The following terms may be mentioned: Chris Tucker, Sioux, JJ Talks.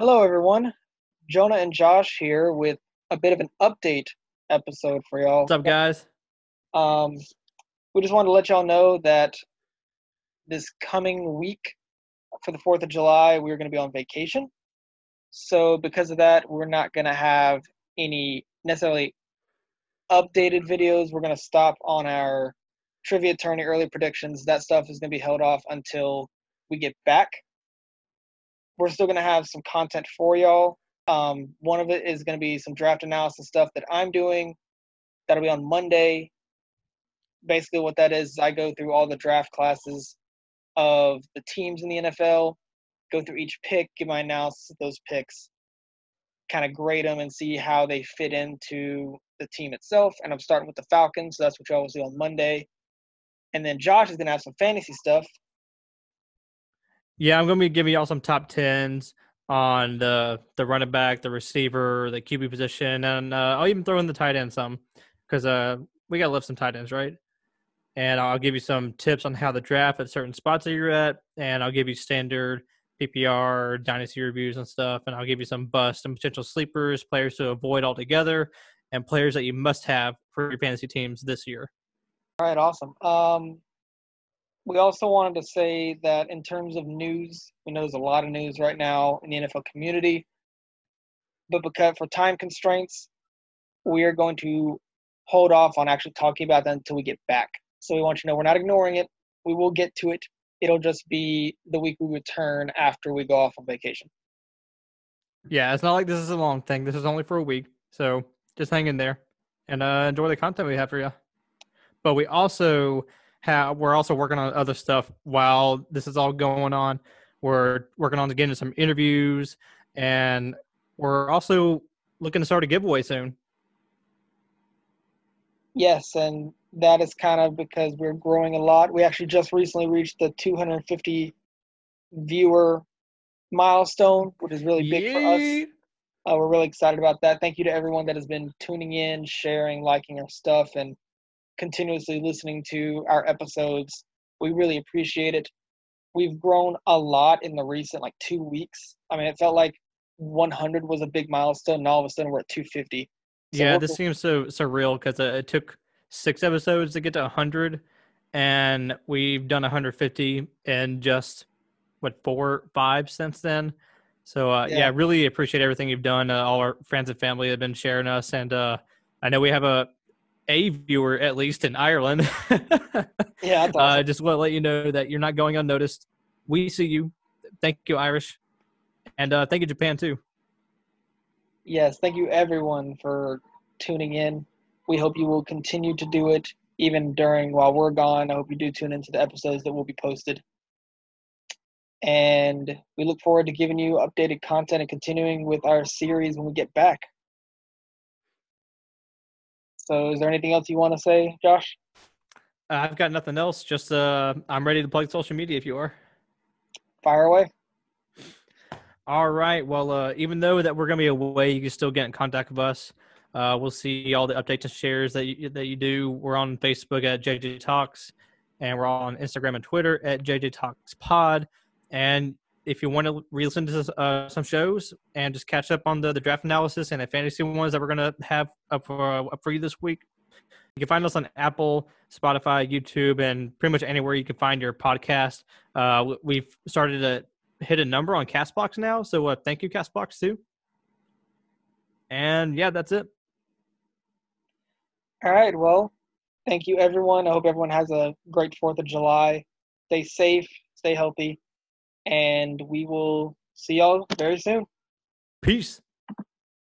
Hello, everyone. Jonah and Josh here with a bit of an update episode for y'all. What's up, guys? We just wanted to let y'all know that this coming week for the 4th of July, we're going to be on vacation. So because of that, we're not going to have any necessarily updated videos. We're going to stop on our trivia tourney early predictions. That stuff is going to be held off until we get back. We're still going to have some content for y'all. One of it is going to be some draft analysis stuff that I'm doing. That'll be on Monday. Basically what that is I go through all the draft classes of the teams in the NFL, go through each pick, give my analysis of those picks, kind of grade them and see how they fit into the team itself. And I'm starting with the Falcons, so that's what y'all will see on Monday. And then Josh is going to have some fantasy stuff. Yeah, I'm going to be giving y'all some top 10s on the running back, the receiver, the QB position, and I'll even throw in the tight end some because we got to lift some tight ends, right? And I'll give you some tips on how to draft at certain spots that you're at, and I'll give you standard PPR, dynasty reviews and stuff, and I'll give you some busts and potential sleepers, players to avoid altogether, and players that you must have for your fantasy teams this year. All right, awesome. We also wanted to say that in terms of news, we know there's a lot of news right now in the NFL community, but because for time constraints, we are going to hold off on actually talking about that until we get back. So we want you to know we're not ignoring it. We will get to it. It'll just be the week we return after we go off on vacation. Yeah, it's not like this is a long thing. This is only for a week. So just hang in there and enjoy the content we have for you. But we also... We're also working on other stuff while this is all going on. We're working on getting some interviews, and we're also looking to start a giveaway soon. Yes, and that is kind of because we're growing a lot. We actually just recently reached the 250 viewer milestone, which is really big for us. We're really excited about that. Thank you to everyone that has been tuning in, sharing, liking our stuff, and continuously listening to our episodes. We really appreciate it. We've grown a lot in the recent 2 weeks. I mean, it felt like 100 was a big milestone, and all of a sudden we're at 250. So yeah, this seems so surreal because it took 6 episodes to get to 100, and we've done 150 in just 4 or 5 since then. So yeah, really appreciate everything you've done. All our friends and family have been sharing us, and I know we have a viewer, at least in Ireland. Yeah, I just want to let you know that you're not going unnoticed. We see you. Thank you, Irish. And thank you, Japan, too. Yes, thank you, everyone, for tuning in. We hope you will continue to do it, even while we're gone. I hope you do tune into the episodes that will be posted. And we look forward to giving you updated content and continuing with our series when we get back. So is there anything else you want to say, Josh? I've got nothing else. Just I'm ready to plug social media if you are. Fire away. All right. Well, even though that we're going to be away, you can still get in contact with us. We'll see all the updates and shares that you do. We're on Facebook at JJ Talks, and we're on Instagram and Twitter at JJ Talks Pod. And if you want to re-listen to some shows and just catch up on the draft analysis and the fantasy ones that we're going to have up for you this week, you can find us on Apple, Spotify, YouTube, and pretty much anywhere you can find your podcast. We've started to hit a number on CastBox now, so thank you, CastBox, too. And, yeah, that's it. All right, well, thank you, everyone. I hope everyone has a great 4th of July. Stay safe, stay healthy. And we will see y'all very soon. Peace.